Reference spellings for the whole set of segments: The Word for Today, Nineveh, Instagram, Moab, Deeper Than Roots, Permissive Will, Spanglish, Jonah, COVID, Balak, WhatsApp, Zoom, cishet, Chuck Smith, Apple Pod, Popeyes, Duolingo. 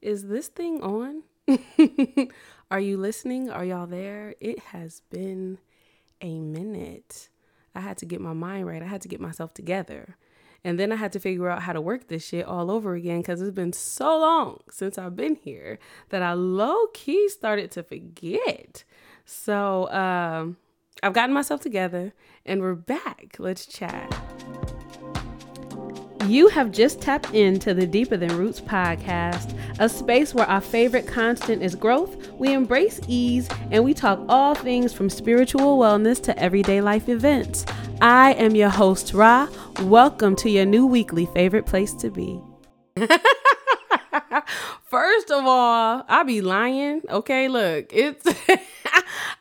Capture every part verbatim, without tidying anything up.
is this thing on? Are you listening? Are y'all there? It has been a minute. I had to get my mind right. I had to get myself together. And then I had to figure out how to work this shit all over again because it's been so long since I've been here that I low-key started to forget. So um, I've gotten myself together and we're back. Let's chat. You have just tapped into the Deeper Than Roots podcast, a space where our favorite constant is growth, we embrace ease, and we talk all things from spiritual wellness to everyday life events. I am your host, Ra. Welcome to your new weekly favorite place to be. First of all, I be lying. Okay, look, it's...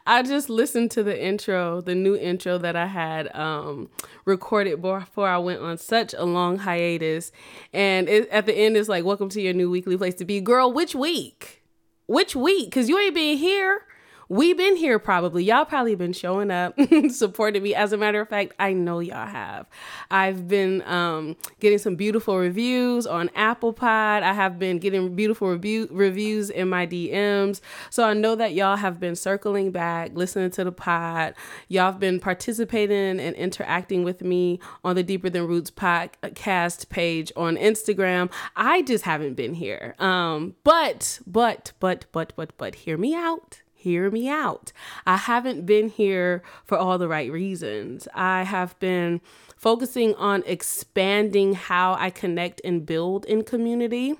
I just listened to the intro, the new intro that I had um, recorded before I went on such a long hiatus. And it, at the end, it's like, welcome to your new weekly place to be. Girl, which week? Which week? Because you ain't been here. We've been here probably. Y'all probably been showing up, supporting me. As a matter of fact, I know y'all have. I've been um, getting some beautiful reviews on Apple Pod. I have been getting beautiful rebu- reviews in my D Ms. So I know that y'all have been circling back, listening to the pod. Y'all have been participating and interacting with me on the Deeper Than Roots podcast page on Instagram. I just haven't been here. Um, but, but, but, but, but, but, hear me out. Hear me out. I haven't been here for all the right reasons. I have been focusing on expanding how I connect and build in community.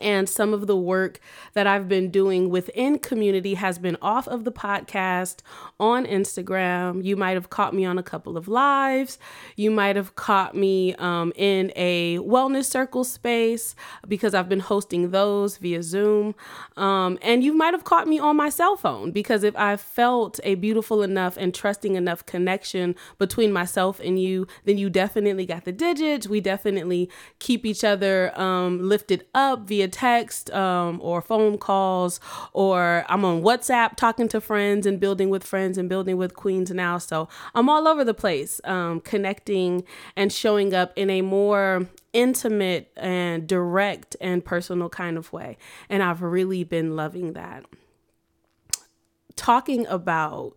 And some of the work that I've been doing within community has been off of the podcast on Instagram. You might have caught me on a couple of lives. You might have caught me um, in a wellness circle space because I've been hosting those via Zoom. Um, and you might have caught me on my cell phone because if I felt a beautiful enough and trusting enough connection between myself and you, then you definitely got the digits. We definitely keep each other um, lifted up via text um, or phone calls, or I'm on WhatsApp talking to friends and building with friends and building with queens now. So I'm all over the place, um, connecting and showing up in a more intimate and direct and personal kind of way. And I've really been loving that. Talking about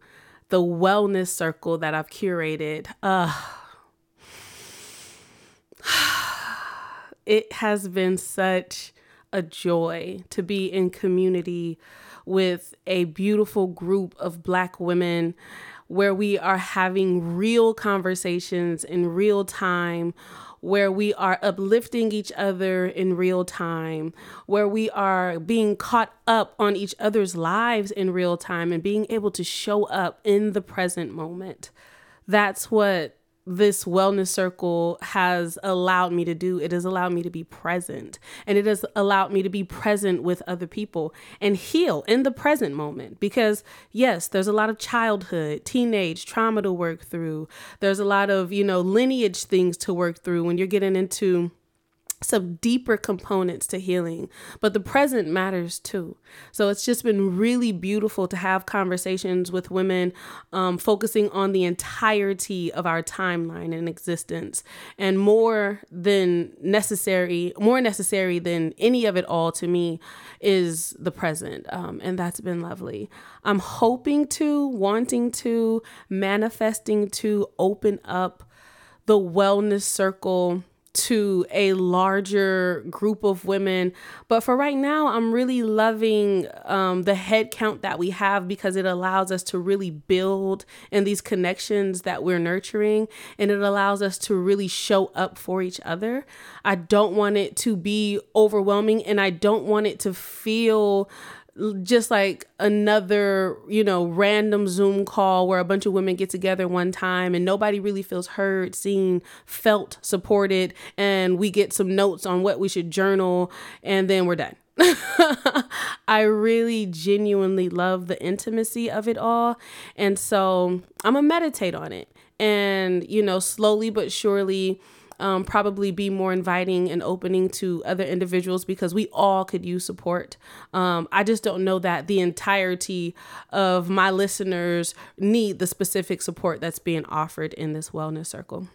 the wellness circle that I've curated, uh, it has been such a joy to be in community with a beautiful group of Black women where we are having real conversations in real time, where we are uplifting each other in real time, where we are being caught up on each other's lives in real time and being able to show up in the present moment. That's what this wellness circle has allowed me to do. It has allowed me to be present, and it has allowed me to be present with other people and heal in the present moment. Because yes, there's a lot of childhood, teenage trauma to work through. There's a lot of, you know, lineage things to work through when you're getting into some deeper components to healing, but the present matters too. So it's just been really beautiful to have conversations with women, um, focusing on the entirety of our timeline and existence, and more than necessary, more necessary than any of it all to me is the present. Um, and that's been lovely. I'm hoping to, wanting to, manifesting to open up the wellness circle to a larger group of women. But for right now, I'm really loving um, the head count that we have because it allows us to really build in these connections that we're nurturing, and it allows us to really show up for each other. I don't want it to be overwhelming, and I don't want it to feel just like another, you know, random Zoom call where a bunch of women get together one time and nobody really feels heard, seen, felt, supported, and we get some notes on what we should journal, and then we're done. I really genuinely love the intimacy of it all. And so I'm gonna meditate on it and, you know, slowly but surely Um, probably be more inviting and opening to other individuals because we all could use support. Um, I just don't know that the entirety of my listeners need the specific support that's being offered in this wellness circle.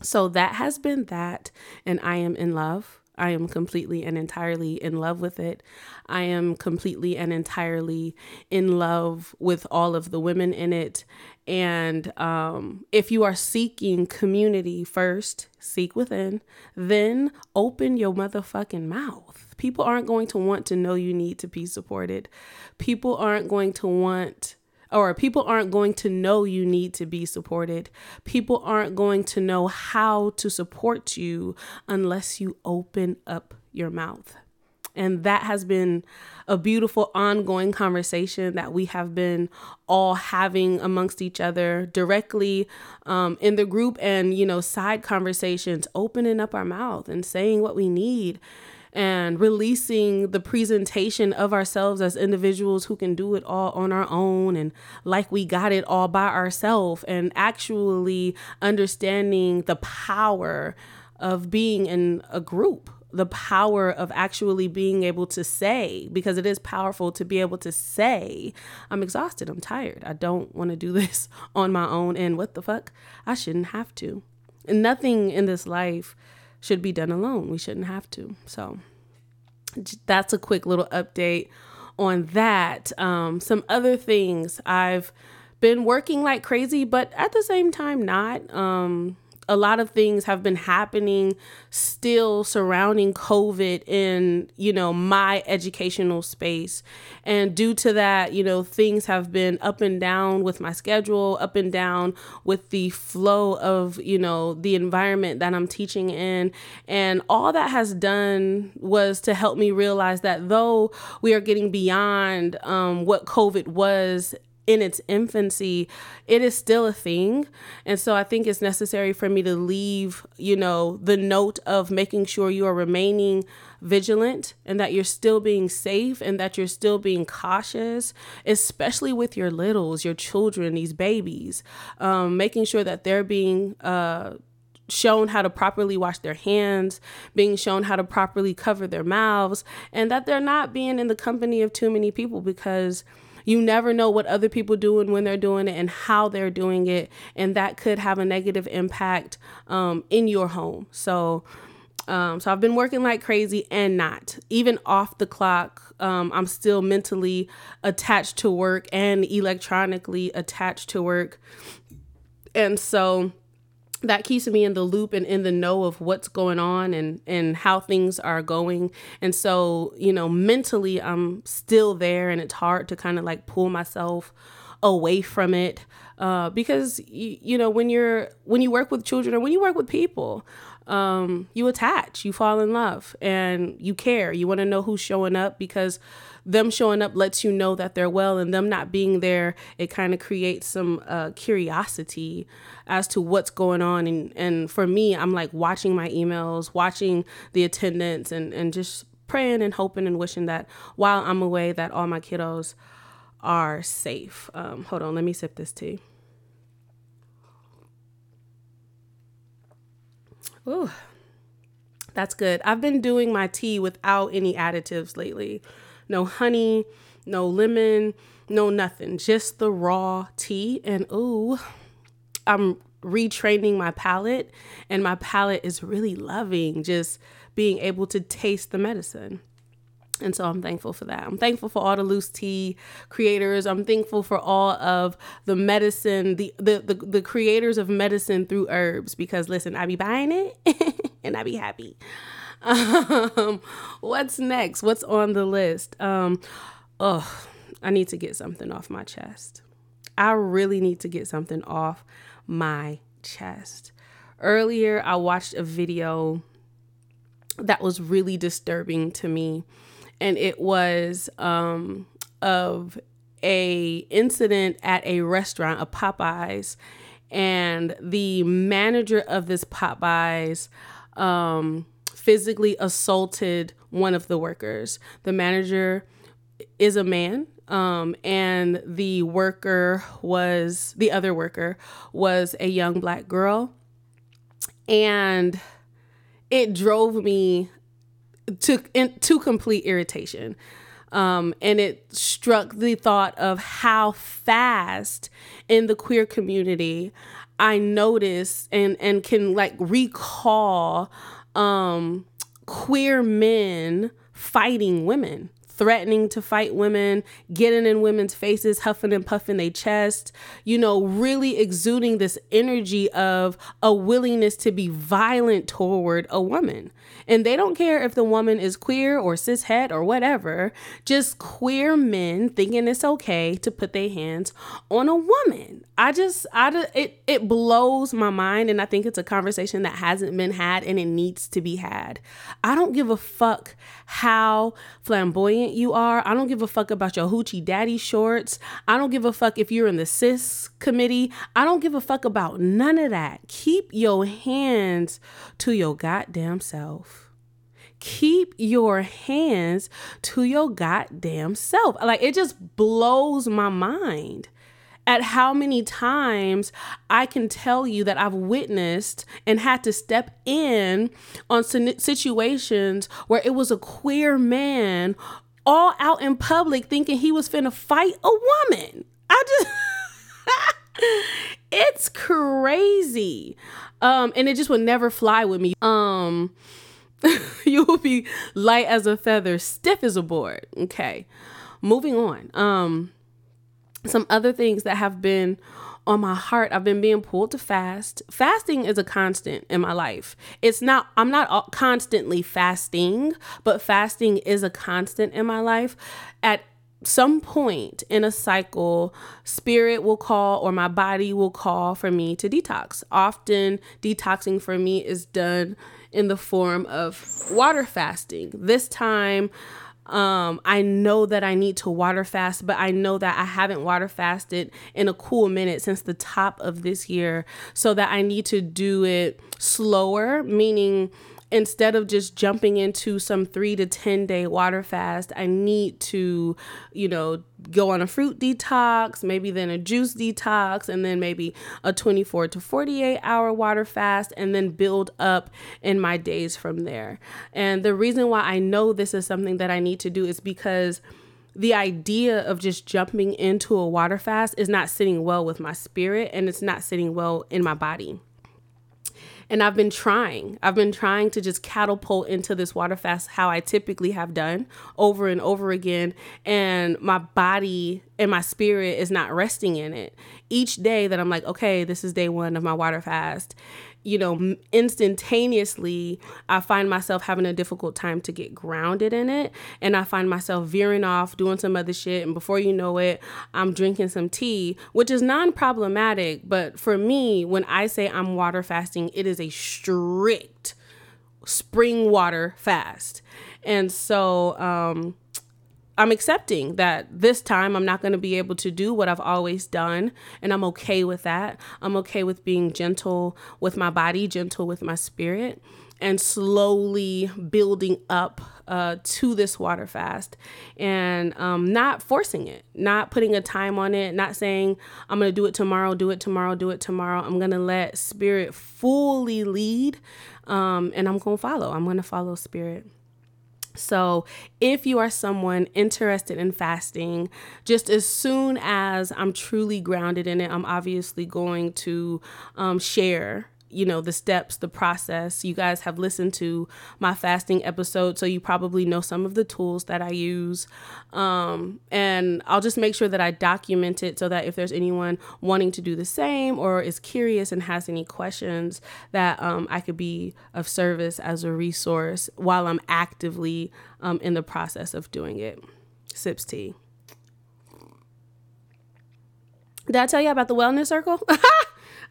So that has been that, and I am in love. I am completely and entirely in love with it. I am completely and entirely in love with all of the women in it. And um, if you are seeking community first, seek within, then open your motherfucking mouth. People aren't going to want to know you need to be supported. People aren't going to want... or people aren't going to know you need to be supported. People aren't going to know how to support you unless you open up your mouth. And that has been a beautiful ongoing conversation that we have been all having amongst each other directly um, in the group and, you know, side conversations, opening up our mouth and saying what we need and releasing the presentation of ourselves as individuals who can do it all on our own and like we got it all by ourselves, and actually understanding the power of being in a group, the power of actually being able to say, because it is powerful to be able to say, I'm exhausted, I'm tired, I don't want to do this on my own, and what the fuck, I shouldn't have to. And nothing in this life should be done alone. We shouldn't have to. So that's a quick little update on that. Um, some other things, I've been working like crazy, but at the same time, not. Um, a lot of things have been happening still surrounding COVID in, you know, my educational space. And due to that, you know, things have been up and down with my schedule, up and down with the flow of, you know, the environment that I'm teaching in. And all that has done was to help me realize that though we are getting beyond um, what COVID was in its infancy, it is still a thing. And so I think it's necessary for me to leave, you know, the note of making sure you are remaining vigilant and that you're still being safe and that you're still being cautious, especially with your littles, your children, these babies, um, making sure that they're being uh, shown how to properly wash their hands, being shown how to properly cover their mouths, and that they're not being in the company of too many people, because you never know what other people do and when they're doing it and how they're doing it. And that could have a negative impact um, in your home. So um, so I've been working like crazy and not. Even off the clock, um, I'm still mentally attached to work and electronically attached to work. And so that keeps me in the loop and in the know of what's going on and, and how things are going. And so, you know, mentally I'm still there, and it's hard to kind of like pull myself away from it. Uh, because, you, you know, when you're, when you work with children or when you work with people, um, you attach, you fall in love, and you care. You want to know who's showing up, because them showing up lets you know that they're well, and them not being there, it kind of creates some uh, curiosity as to what's going on. And, and for me, I'm like watching my emails, watching the attendance, and, and just praying and hoping and wishing that while I'm away that all my kiddos are safe. Um, hold on, let me sip this tea. Ooh, that's good. I've been doing my tea without any additives lately. No honey, no lemon, no nothing. Just the raw tea. And ooh, I'm retraining my palate, and my palate is really loving just being able to taste the medicine. And so I'm thankful for that. I'm thankful for all the loose tea creators. I'm thankful for all of the medicine, the the the, the creators of medicine through herbs, because listen, I be buying it and I be happy. Um, what's next? What's on the list? Um, oh, I need to get something off my chest. I really need to get something off my chest. Earlier, I watched a video that was really disturbing to me. And it was um, of a incident at a restaurant, a Popeyes, and the manager of this Popeyes um, physically assaulted one of the workers. The manager is a man, um, and the worker was, the other worker was a young Black girl. And it drove me to in, to complete irritation. Um, and it struck the thought of how fast in the queer community I notice and, and can like recall um, queer men fighting women, threatening to fight women, getting in women's faces, huffing and puffing their chest, you know, really exuding this energy of a willingness to be violent toward a woman. And they don't care if the woman is queer or cishet or whatever, just queer men thinking it's okay to put their hands on a woman. I just, I, it, it blows my mind. And I think it's a conversation that hasn't been had and it needs to be had. I don't give a fuck how flamboyant you are. I don't give a fuck about your hoochie daddy shorts. I don't give a fuck if you're in the cis committee. I don't give a fuck about none of that. Keep your hands to your goddamn self. Keep your hands to your goddamn self. Like, it just blows my mind at how many times I can tell you that I've witnessed and had to step in on situations where it was a queer man all out in public thinking he was finna fight a woman. I just, it's crazy. Um, and it just would never fly with me. Um, you will be light as a feather, stiff as a board. Okay, moving on. Um, some other things that have been on my heart, I've been being pulled to fast. Fasting is a constant in my life. It's not, I'm not constantly fasting, but fasting is a constant in my life. At some point in a cycle, spirit will call or my body will call for me to detox. Often detoxing for me is done in the form of water fasting. This time, Um, I know that I need to water fast, but I know that I haven't water fasted in a cool minute since the top of this year, so that I need to do it slower, meaning instead of just jumping into some three to ten day water fast, I need to, you know, go on a fruit detox, maybe then a juice detox, and then maybe a twenty-four to forty-eight hour water fast, and then build up in my days from there. And the reason why I know this is something that I need to do is because the idea of just jumping into a water fast is not sitting well with my spirit, and it's not sitting well in my body. And I've been trying. I've been trying to just catapult into this water fast how I typically have done over and over again. And my body and my spirit is not resting in it. Each day that I'm like, okay, this is day one of my water fast, you know, instantaneously I find myself having a difficult time to get grounded in it. And I find myself veering off, doing some other shit. And before you know it, I'm drinking some tea, which is non-problematic. But for me, when I say I'm water fasting, it is a strict spring water fast. And so, um, I'm accepting that this time I'm not going to be able to do what I've always done. And I'm okay with that. I'm okay with being gentle with my body, gentle with my spirit, and slowly building up uh, to this water fast, and um, not forcing it, not putting a time on it, not saying I'm going to do it tomorrow, do it tomorrow, do it tomorrow. I'm going to let spirit fully lead, um, and I'm going to follow. I'm going to follow spirit. So if you are someone interested in fasting, just as soon as I'm truly grounded in it, I'm obviously going to um, share, you know, the steps, the process. You guys have listened to my fasting episode, so you probably know some of the tools that I use. Um, and I'll just make sure that I document it so that if there's anyone wanting to do the same or is curious and has any questions, that um, I could be of service as a resource while I'm actively um, in the process of doing it. Sips tea. Did I tell you about the wellness circle?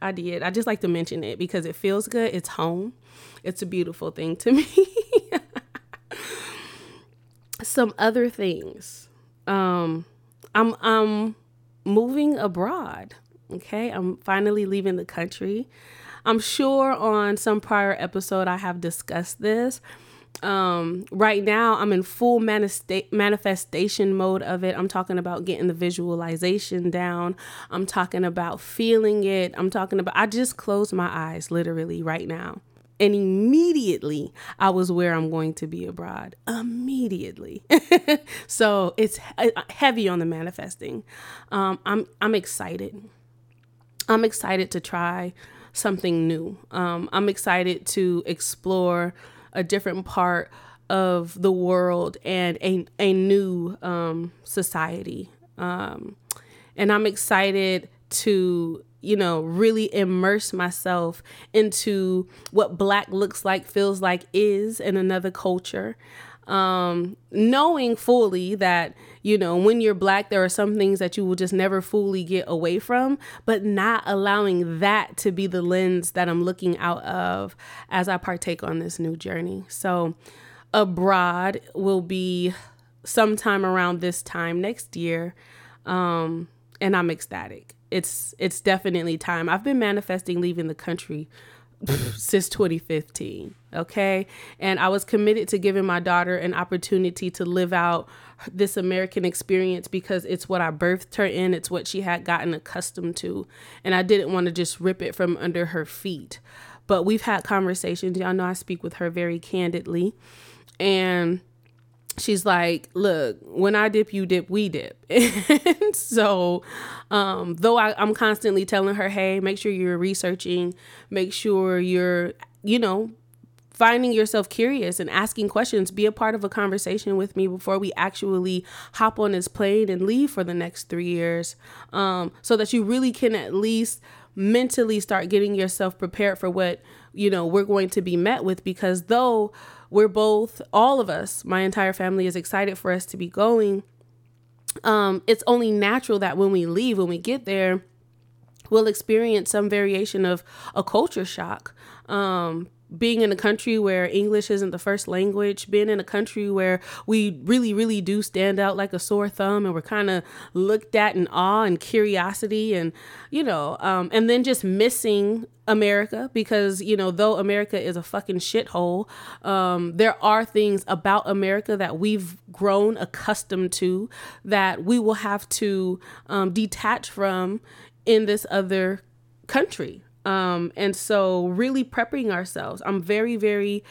I did. I just like to mention it because it feels good. It's home. It's a beautiful thing to me. Some other things. Um, I'm, I'm moving abroad. Okay. I'm finally leaving the country. I'm sure on some prior episode I have discussed this. Um, right now I'm in full manifesta- manifestation mode of it. I'm talking about getting the visualization down. I'm talking about feeling it. I'm talking about, I just closed my eyes literally right now. And immediately I was where I'm going to be abroad. Immediately. So it's heavy on the manifesting. Um, I'm, I'm excited. I'm excited to try something new. Um, I'm excited to explore a different part of the world and a, a new um, society. Um, and I'm excited to, you know, really immerse myself into what Black looks like, feels like, is in another culture. Um, knowing fully that, you know, when you're Black, there are some things that you will just never fully get away from, but not allowing that to be the lens that I'm looking out of as I partake on this new journey. So abroad will be sometime around this time next year. Um, and I'm ecstatic. It's, it's definitely time. I've been manifesting leaving the country since twenty fifteen, okay? And I was committed to giving my daughter an opportunity to live out this American experience because it's what I birthed her in. It's what she had gotten accustomed to. And I didn't want to just rip it from under her feet. But we've had conversations. Y'all know I speak with her very candidly. And she's like, look, when I dip, you dip, we dip. And so um, though I, I'm constantly telling her, hey, make sure you're researching, make sure you're, you know, finding yourself curious and asking questions, be a part of a conversation with me before we actually hop on this plane and leave for the next three years um, so that you really can at least mentally start getting yourself prepared for what, you know, we're going to be met with. Because though we're both, all of us, my entire family is excited for us to be going. Um, it's only natural that when we leave, when we get there, we'll experience some variation of a culture shock. Um, being in a country where English isn't the first language, being in a country where we really, really do stand out like a sore thumb and we're kind of looked at in awe and curiosity and, you know, um, and then just missing America because, you know, though America is a fucking shithole, um, there are things about America that we've grown accustomed to that we will have to um, detach from in this other country. Um, and so really prepping ourselves. I'm very, very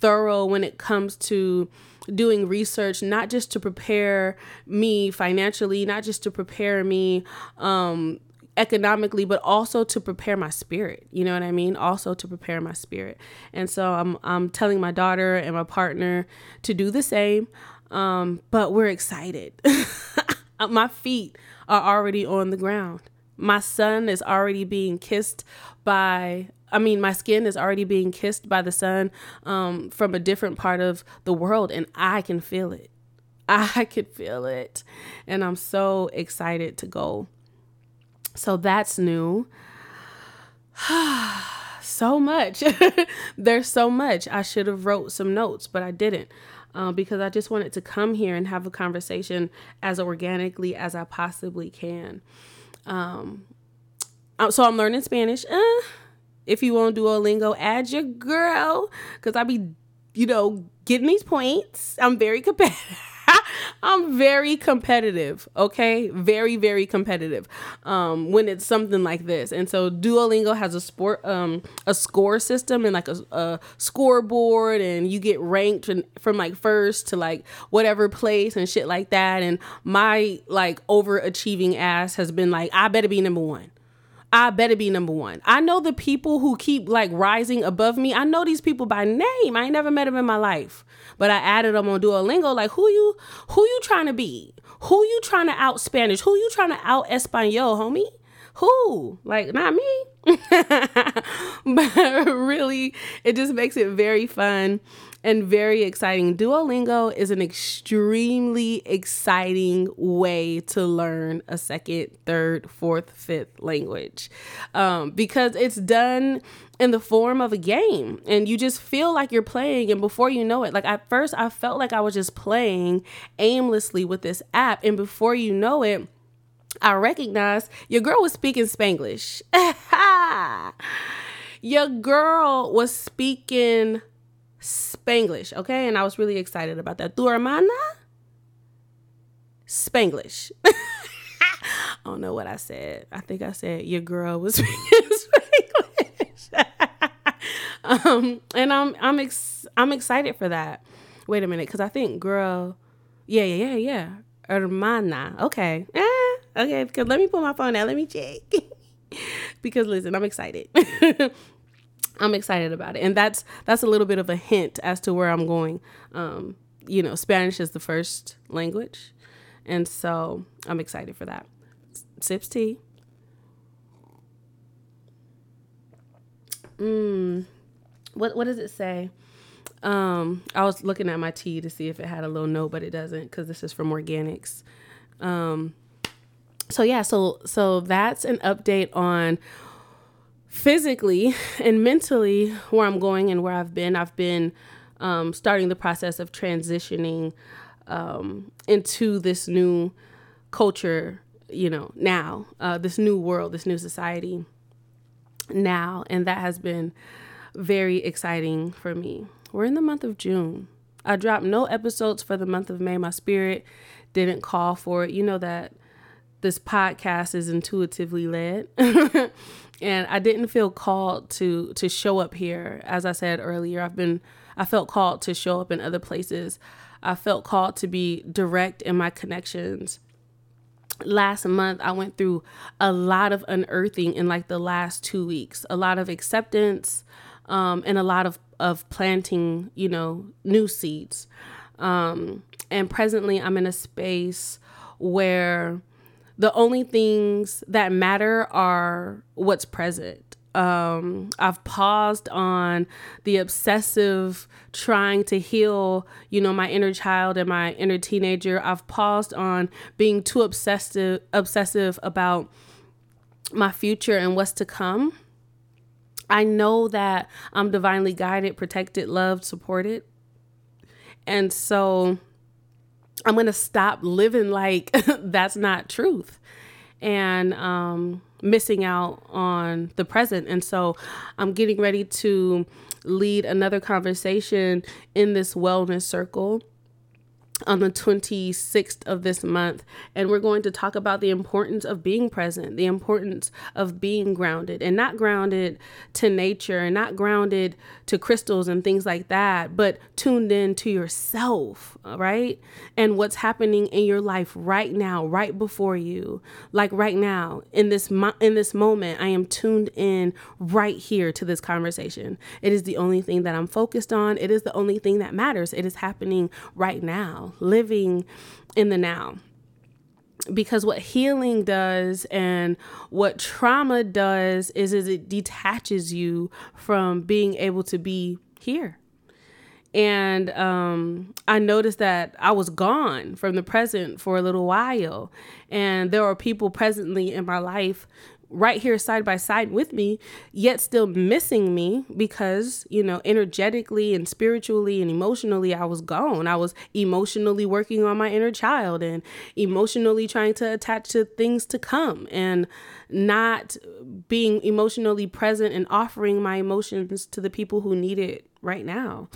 thorough when it comes to doing research, not just to prepare me financially, not just to prepare me, um, economically, but also to prepare my spirit. You know what I mean? Also to prepare my spirit. And so I'm, I'm telling my daughter and my partner to do the same. Um, but we're excited. My feet are already on the ground. My sun is already being kissed by, I mean, my skin is already being kissed by the sun um, from a different part of the world. And I can feel it. I can feel it. And I'm so excited to go. So that's new. So much. There's so much. I should have wrote some notes, but I didn't. Uh, because I just wanted to come here and have a conversation as organically as I possibly can. Um, so I'm learning Spanish. Uh, if you want Duolingo, add your girl. Cause I be, you know, getting these points. I'm very competitive. I'm very competitive. Okay. Very, very competitive. Um, when it's something like this. And so Duolingo has a sport, um, a score system and like a, a scoreboard, and you get ranked and from like first to like whatever place and shit like that. And my like overachieving ass has been like, I better be number one. I better be number one. I know the people who keep like rising above me. I know these people by name. I ain't never met them in my life, but I added them on Duolingo. Like who you, who you trying to be? Who you trying to out Spanish? Who you trying to out Espanol, homie? Who? Like not me. But really, it just makes it very fun and very exciting. Duolingo is an extremely exciting way to learn a second, third, fourth, fifth language um, because it's done in the form of a game and you just feel like you're playing. And before you know it, like at first I felt like I was just playing aimlessly with this app. And before you know it, I recognized your girl was speaking Spanglish. Your girl was speaking Spanglish, okay? And I was really excited about that. Tu hermana? Spanglish. I don't know what I said. I think I said your girl was speaking Spanglish. um, and I'm I'm ex- I'm excited for that. Wait a minute, because I think girl, yeah, yeah, yeah, yeah. Hermana. Okay. Ah, okay, because let me pull my phone out. Let me check. Because listen, I'm excited. I'm excited about it. And that's that's a little bit of a hint as to where I'm going. Um, you know, Spanish is the first language. And so I'm excited for that. Sips tea. Mm. What what does it say? Um, I was looking at my tea to see if it had a little note, but it doesn't, because this is from Organics. Um, so yeah, so so that's an update on physically and mentally where I'm going and where I've been. I've been um, starting the process of transitioning um, into this new culture, you know, now, uh, this new world, this new society now, and that has been very exciting for me. We're in the month of June. I dropped no episodes for the month of May. My spirit didn't call for it. You know that this podcast is intuitively led. And I didn't feel called to to show up here. As I said earlier, I've been I felt called to show up in other places. I felt called to be direct in my connections. Last month, I went through a lot of unearthing in like the last two weeks, a lot of acceptance, um, and a lot of of planting, you know, new seeds. Um, and presently I'm in a space where the only things that matter are what's present. Um, I've paused on the obsessive trying to heal, you know, my inner child and my inner teenager. I've paused on being too obsessive, obsessive about my future and what's to come. I know that I'm divinely guided, protected, loved, supported. And so I'm going to stop living like that's not truth and um, missing out on the present. And so I'm getting ready to lead another conversation in this wellness circle on the twenty-sixth of this month. And we're going to talk about the importance of being present, the importance of being grounded, and not grounded to nature and not grounded to crystals and things like that, but tuned in to yourself, right? And what's happening in your life right now, right before you, like right now in this, mo- in this moment, I am tuned in right here to this conversation. It is the only thing that I'm focused on. It is the only thing that matters. It is happening right now. Living in the now, because what healing does and what trauma does is, is it detaches you from being able to be here. And um, I noticed that I was gone from the present for a little while, and there are people presently in my life right here side by side with me, yet still missing me because, you know, energetically and spiritually and emotionally, I was gone. I was emotionally working on my inner child and emotionally trying to attach to things to come and not being emotionally present and offering my emotions to the people who need it right now.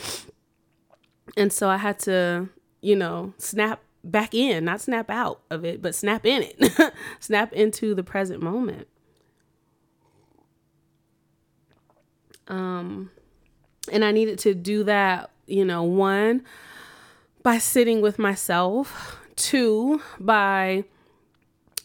And so I had to, you know, snap back in, not snap out of it, but snap in it, snap into the present moment. Um, and I needed to do that, you know, one, by sitting with myself, two, by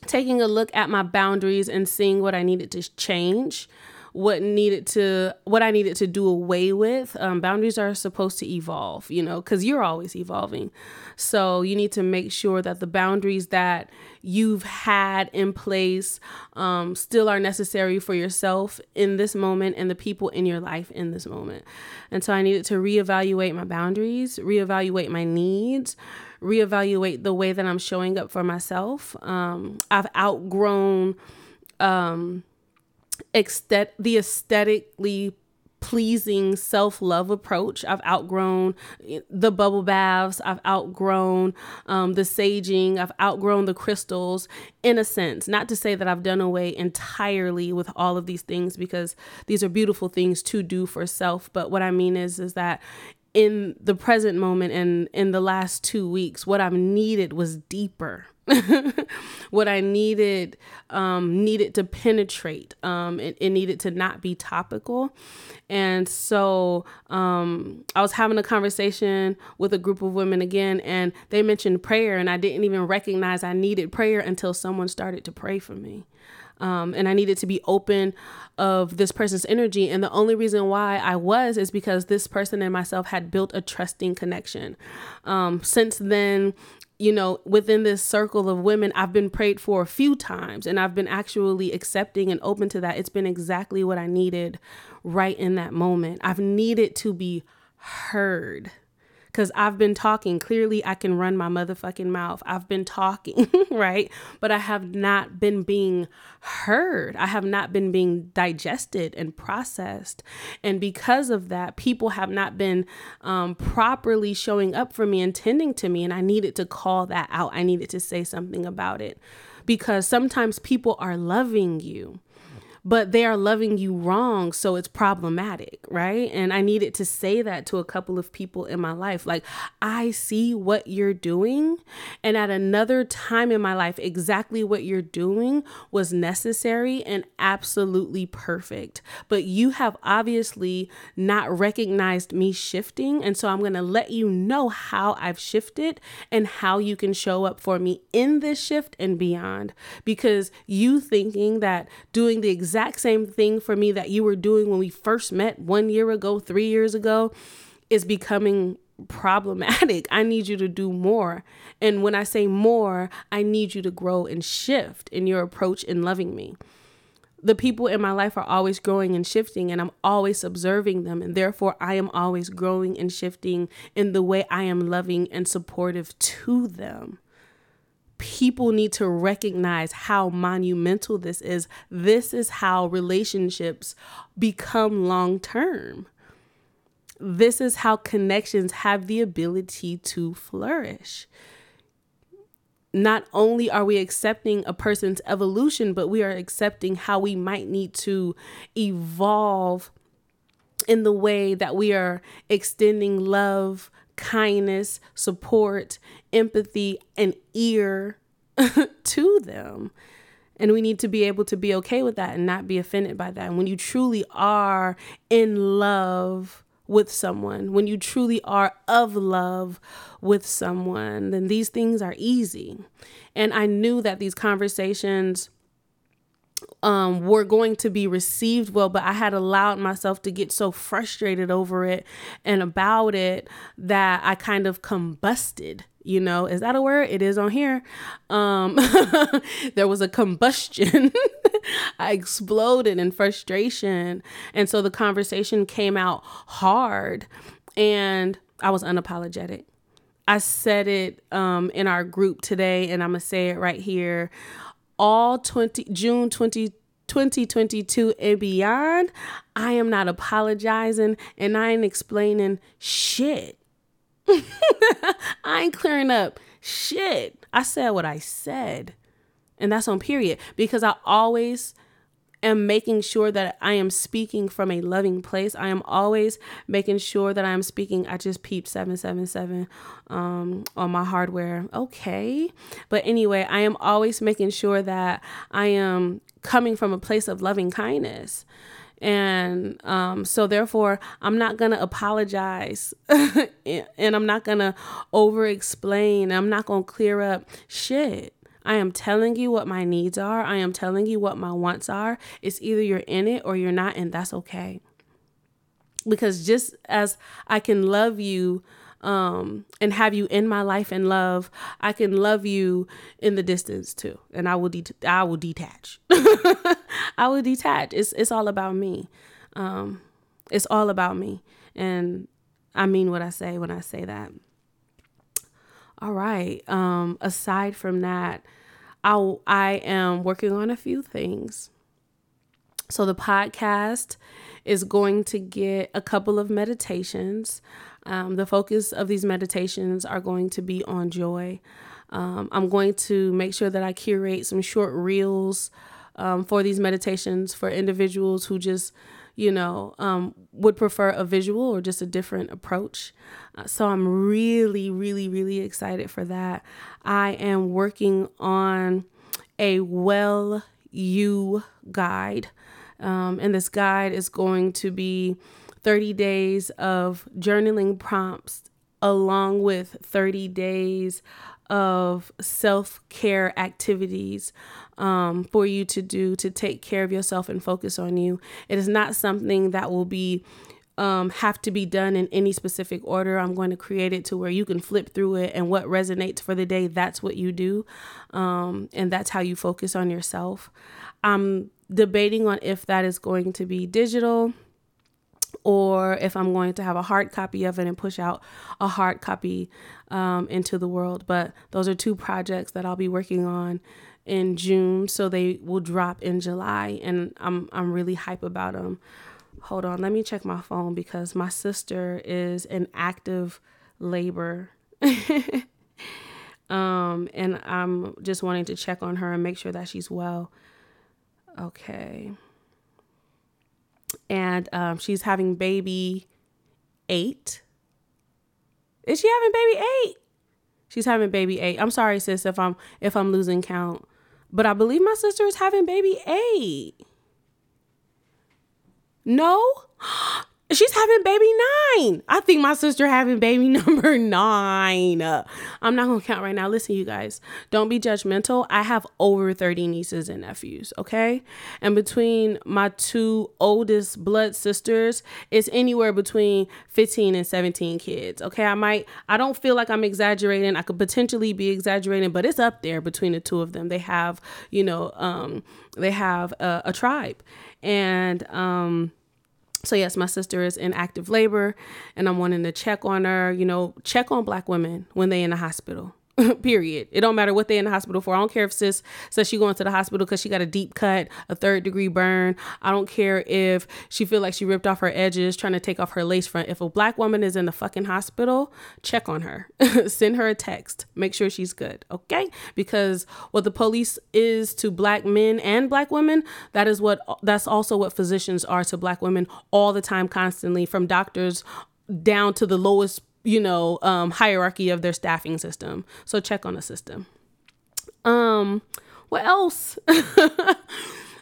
taking a look at my boundaries and seeing what I needed to change, what needed to, what I needed to do away with. Um, boundaries are supposed to evolve, you know, because you're always evolving. So you need to make sure that the boundaries that you've had in place um, still are necessary for yourself in this moment and the people in your life in this moment. And so I needed to reevaluate my boundaries, reevaluate my needs, reevaluate the way that I'm showing up for myself. Um, I've outgrown um, aesthet- the aesthetically pleasing self-love approach. I've outgrown the bubble baths. I've outgrown um, the saging. I've outgrown the crystals in a sense. Not to say that I've done away entirely with all of these things, because these are beautiful things to do for self. But what I mean is, is that in the present moment and in the last two weeks, what I've needed was deeper. What I needed um, needed to penetrate. Um, it, it needed to not be topical. And so um, I was having a conversation with a group of women again, and they mentioned prayer, and I didn't even recognize I needed prayer until someone started to pray for me. Um, and I needed to be open of this person's energy. And the only reason why I was is because this person and myself had built a trusting connection. Um, since then, you know, within this circle of women, I've been prayed for a few times, and I've been actually accepting and open to that. It's been exactly what I needed right in that moment. I've needed to be heard. Because I've been talking. Clearly, I can run my motherfucking mouth. I've been talking, right? But I have not been being heard. I have not been being digested and processed. And because of that, people have not been um, properly showing up for me and tending to me. And I needed to call that out. I needed to say something about it. Because sometimes people are loving you, but they are loving you wrong. So it's problematic, right? And I needed to say that to a couple of people in my life. Like, I see what you're doing. And at another time in my life, exactly what you're doing was necessary and absolutely perfect. But you have obviously not recognized me shifting. And so I'm going to let you know how I've shifted and how you can show up for me in this shift and beyond. Because you thinking that doing the exact exact same thing for me that you were doing when we first met one year ago, three years ago, is becoming problematic. I need you to do more. And when I say more, I need you to grow and shift in your approach in loving me. The people in my life are always growing and shifting, and I'm always observing them. And therefore, I am always growing and shifting in the way I am loving and supportive to them. People need to recognize how monumental this is. This is how relationships become long-term. This is how connections have the ability to flourish. Not only are we accepting a person's evolution, but we are accepting how we might need to evolve in the way that we are extending love, kindness, support, empathy, and ear to them. And we need to be able to be okay with that and not be offended by that. And when you truly are in love with someone, when you truly are of love with someone, then these things are easy. And I knew that these conversations Um, were going to be received well, but I had allowed myself to get so frustrated over it and about it that I kind of combusted. You know, is that a word? It is on here. Um, there was a combustion. I exploded in frustration. And so the conversation came out hard, and I was unapologetic. I said it um, in our group today, and I'm going to say it right here. All twenty June twenty twenty twenty-two and beyond, I am not apologizing, and I ain't explaining shit. I ain't clearing up shit. I said what I said, and that's on period, because I always am making sure that I am speaking from a loving place. I am always making sure that I am speaking. I just peeped seven seven seven um, on my hardware. Okay. But anyway, I am always making sure that I am coming from a place of loving kindness. And um, so therefore, I'm not going to apologize and I'm not going to over explain. I'm not going to clear up shit. I am telling you what my needs are. I am telling you what my wants are. It's either you're in it or you're not, and that's okay. Because just as I can love you um, and have you in my life and love, I can love you in the distance too. And I will de- I will detach. I will detach. It's it's all about me. Um, it's all about me. And I mean what I say when I say that. All right. Um, aside from that, I, I am working on a few things. So the podcast is going to get a couple of meditations. Um, the focus of these meditations are going to be on joy. Um, I'm going to make sure that I curate some short reels um, for these meditations for individuals who just, you know, um, would prefer a visual or just a different approach. Uh, so I'm really, really, really excited for that. I am working on a Well You guide. Um, and this guide is going to be thirty days of journaling prompts along with thirty days of self-care activities um, for you to do to take care of yourself and focus on you. It is not something that will be um, have to be done in any specific order. I'm going to create it to where you can flip through it, and what resonates for the day, that's what you do. Um, and that's how you focus on yourself. I'm debating on if that is going to be digital or if I'm going to have a hard copy of it and push out a hard copy um, into the world. But those are two projects that I'll be working on in June. So they will drop in July, and I'm I'm really hype about them. Hold on, let me check my phone because my sister is in active labor. um, and I'm just wanting to check on her and make sure that she's well. Okay. And um, she's having baby eight. Is she having baby eight? She's having baby eight. I'm sorry, sis, if I'm if I'm losing count. But I believe my sister is having baby eight. No, she's having baby nine. I think my sister having baby number nine. I'm not going to count right now. Listen, you guys, don't be judgmental. I have over thirty nieces and nephews. Okay. And between my two oldest blood sisters, it's anywhere between fifteen and seventeen kids. Okay. I might, I don't feel like I'm exaggerating. I could potentially be exaggerating, but it's up there between the two of them. They have, you know, um, they have a, a tribe. And, um, so yes, my sister is in active labor, and I'm wanting to check on her, you know, check on Black women when they in the hospital, period. It don't matter what they in the hospital for. I don't care if sis says she going to the hospital because she got a deep cut, a third degree burn. I don't care if she feel like she ripped off her edges trying to take off her lace front. If a Black woman is in the fucking hospital, check on her, send her a text, make sure she's good. Okay. Because what the police is to Black men and Black women, that is what, that's also what physicians are to Black women all the time, constantly, from doctors down to the lowest you know, um, hierarchy of their staffing system. So check on the system. Um, what else?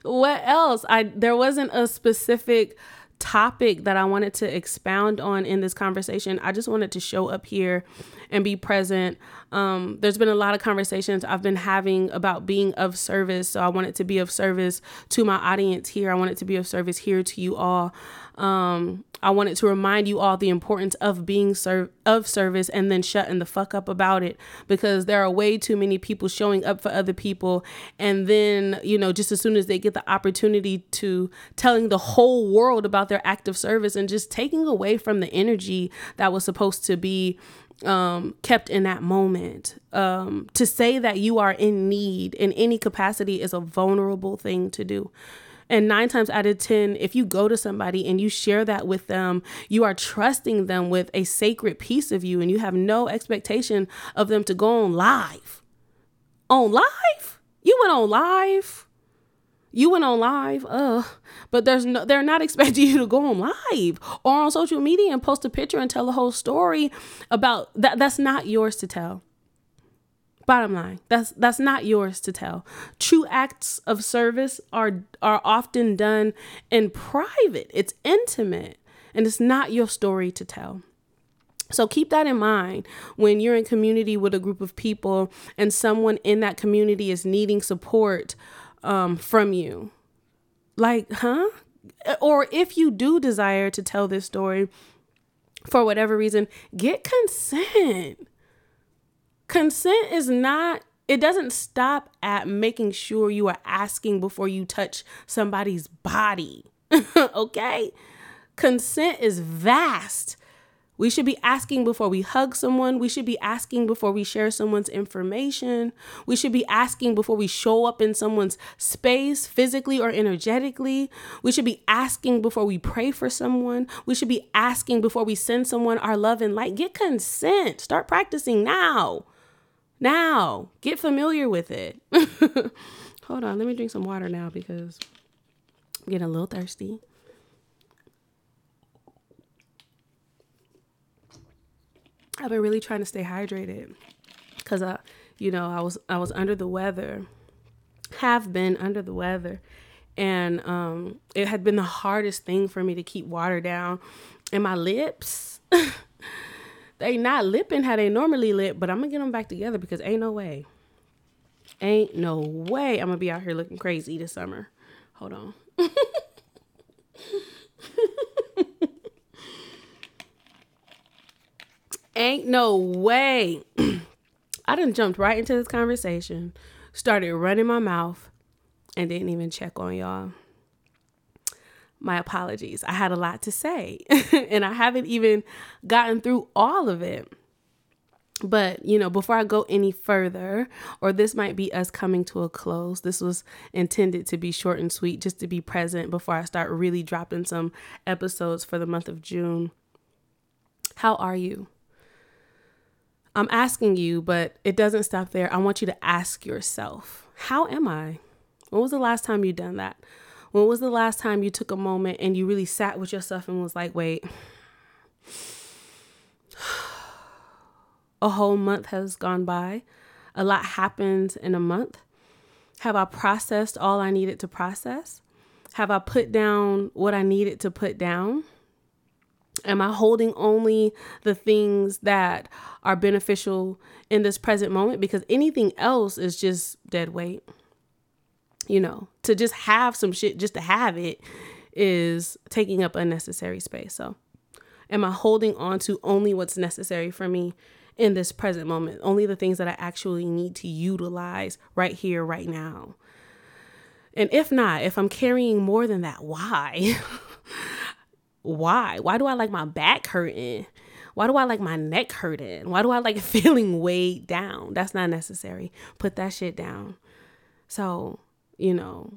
What else? I, there wasn't a specific topic that I wanted to expound on in this conversation. I just wanted to show up here and be present. Um, there's been a lot of conversations I've been having about being of service. So I wanted to be of service to my audience here. I wanted to be of service here to you all. Um, I wanted to remind you all the importance of being ser- of service and then shutting the fuck up about it, because there are way too many people showing up for other people. And then, you know, just as soon as they get the opportunity to telling the whole world about their act of service and just taking away from the energy that was supposed to be um, kept in that moment. Um, to say that you are in need in any capacity is a vulnerable thing to do. And nine times out of ten, if you go to somebody and you share that with them, you are trusting them with a sacred piece of you, and you have no expectation of them to go on live. On live? You went on live? You went on live, uh, but there's no, they're not expecting you to go on live or on social media and post a picture and tell the whole story about that. That's not yours to tell. Bottom line, that's that's not yours to tell. True acts of service are are often done in private. It's intimate, and it's not your story to tell. So keep that in mind when you're in community with a group of people and someone in that community is needing support um, from you. Like, huh? Or if you do desire to tell this story for whatever reason, get consent. Consent is not, it doesn't stop at making sure you are asking before you touch somebody's body, okay? Consent is vast. We should be asking before we hug someone. We should be asking before we share someone's information. We should be asking before we show up in someone's space, physically or energetically. We should be asking before we pray for someone. We should be asking before we send someone our love and light. Get consent. Start practicing now. Now. Get familiar with it. Hold on. Let me drink some water now because I'm getting a little thirsty. I've been really trying to stay hydrated because, I, you know, I was I was under the weather, have been under the weather. And um, it had been the hardest thing for me to keep water down. And my lips, they not lipping how they normally lip, but I'm gonna get them back together because ain't no way. Ain't no way I'm gonna be out here looking crazy this summer. Hold on. Ain't no way. I done jumped right into this conversation, started running my mouth, and didn't even check on y'all. My apologies. I had a lot to say, and I haven't even gotten through all of it. But, you know, before I go any further, or this might be us coming to a close, this was intended to be short and sweet, just to be present before I start really dropping some episodes for the month of June. How are you? I'm asking you, but it doesn't stop there. I want you to ask yourself, how am I? When was the last time you done that? When was the last time you took a moment and you really sat with yourself and was like, wait, a whole month has gone by. A lot happened in a month. Have I processed all I needed to process? Have I put down what I needed to put down? Am I holding only the things that are beneficial in this present moment? Because anything else is just dead weight. You know, to just have some shit, just to have it, is taking up unnecessary space. So am I holding on to only what's necessary for me in this present moment? Only the things that I actually need to utilize right here, right now. And if not, if I'm carrying more than that, why? Why? Why do I like my back hurting? Why do I like my neck hurting? Why do I like feeling weighed down? That's not necessary. Put that shit down. So, you know,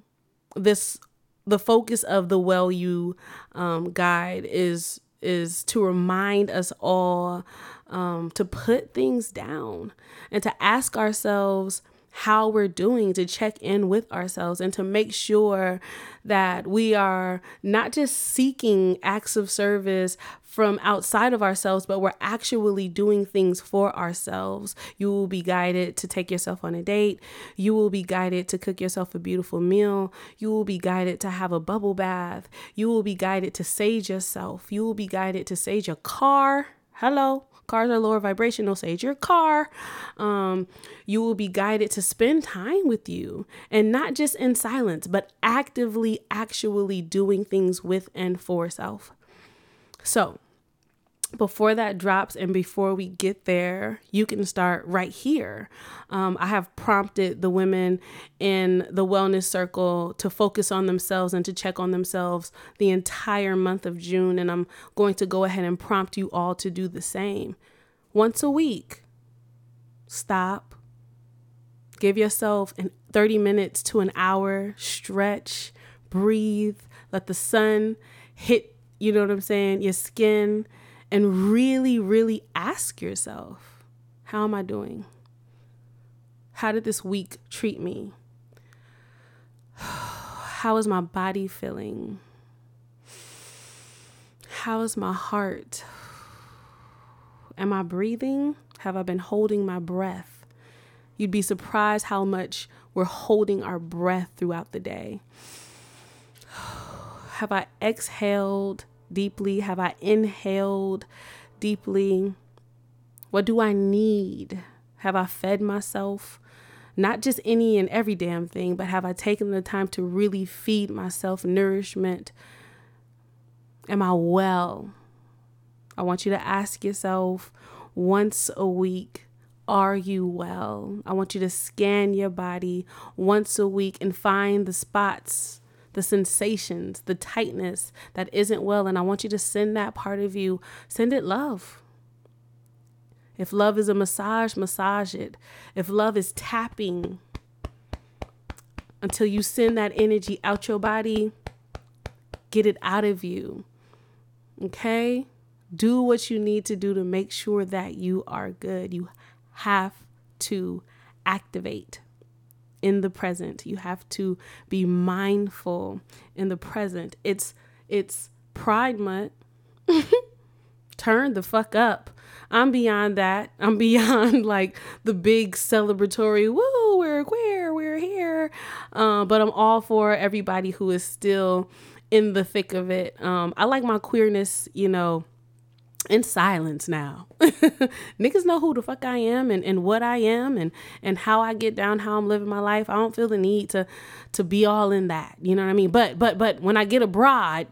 this, the focus of the Well You um, guide is, is to remind us all um, to put things down and to ask ourselves how we're doing, to check in with ourselves and to make sure that we are not just seeking acts of service from outside of ourselves, but we're actually doing things for ourselves. You will be guided to take yourself on a date. You will be guided to cook yourself a beautiful meal. You will be guided to have a bubble bath. You will be guided to sage yourself. You will be guided to sage your car. Hello. Cars are lower vibrational. Sage your car. Um, you will be guided to spend time with you, and not just in silence, but actively, actually doing things with and for self. So before that drops and before we get there, you can start right here. Um, I have prompted the women in the wellness circle to focus on themselves and to check on themselves the entire month of June. And I'm going to go ahead and prompt you all to do the same. Once a week, stop. Give yourself an thirty minutes to an hour, stretch, breathe, let the sun hit, you know what I'm saying, your skin. And really, really ask yourself, how am I doing? How did this week treat me? How is my body feeling? How is my heart? Am I breathing? Have I been holding my breath? You'd be surprised how much we're holding our breath throughout the day. Have I exhaled deeply? Have I inhaled deeply? What do I need? Have I fed myself? Not just any and every damn thing, but have I taken the time to really feed myself nourishment? Am I well? I want you to ask yourself once a week, are you well? I want you to scan your body once a week and find the spots, the sensations, the tightness that isn't well. And I want you to send that part of you, send it love. If love is a massage, massage it. If love is tapping, until you send that energy out your body, get it out of you. Okay? Do what you need to do to make sure that you are good. You have to activate in the present. You have to be mindful in the present. It's it's Pride Month. Turn the fuck up. I'm beyond that. I'm beyond like the big celebratory, woo, we're queer, we're here. Uh, but I'm all for everybody who is still in the thick of it. Um, I like my queerness, you know, in silence now. Niggas know who the fuck I am and, and what I am and, and how I get down, how I'm living my life. I don't feel the need to to be all in that. You know what I mean? But but but when I get abroad,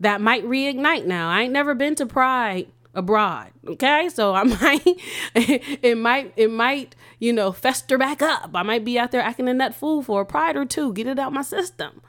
that might reignite now. I ain't never been to Pride abroad. Okay. So I might, it might, it might, you know, fester back up. I might be out there acting a nut fool for a Pride or two, get it out my system,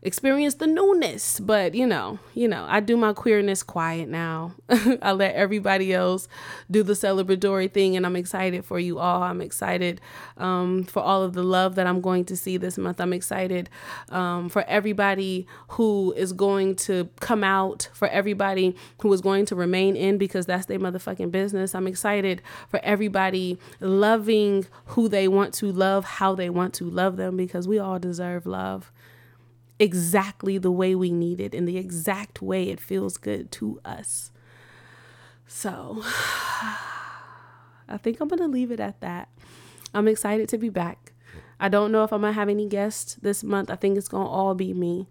experience the newness. But you know, you know, I do my queerness quiet now. I let everybody else do the celebratory thing, and I'm excited for you all. I'm excited um, for all of the love that I'm going to see this month. I'm excited um, for everybody who is going to come out, for everybody who is going to remain in, because that's their motherfucking business. I'm excited for everybody loving who they want to love, how they want to love them, because we all deserve love. Exactly the way we need it, in the exact way it feels good to us. So I think I'm going to leave it at that. I'm excited to be back. I don't know if I'm going to have any guests this month. I think it's going to all be me.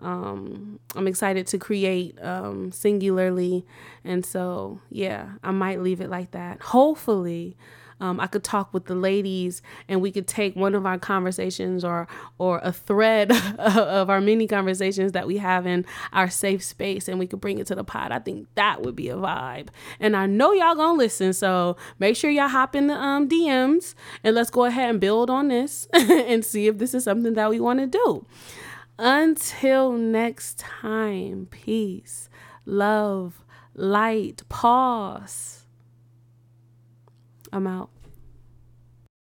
Um, I'm excited to create um, singularly. And so, yeah, I might leave it like that. Hopefully, Um, I could talk with the ladies and we could take one of our conversations or or a thread of our many conversations that we have in our safe space, and we could bring it to the pod. I think that would be a vibe. And I know y'all gonna listen. So make sure y'all hop in the um, D Ms and let's go ahead and build on this and see if this is something that we want to do. Until next time, peace, love, light, pause. I'm out.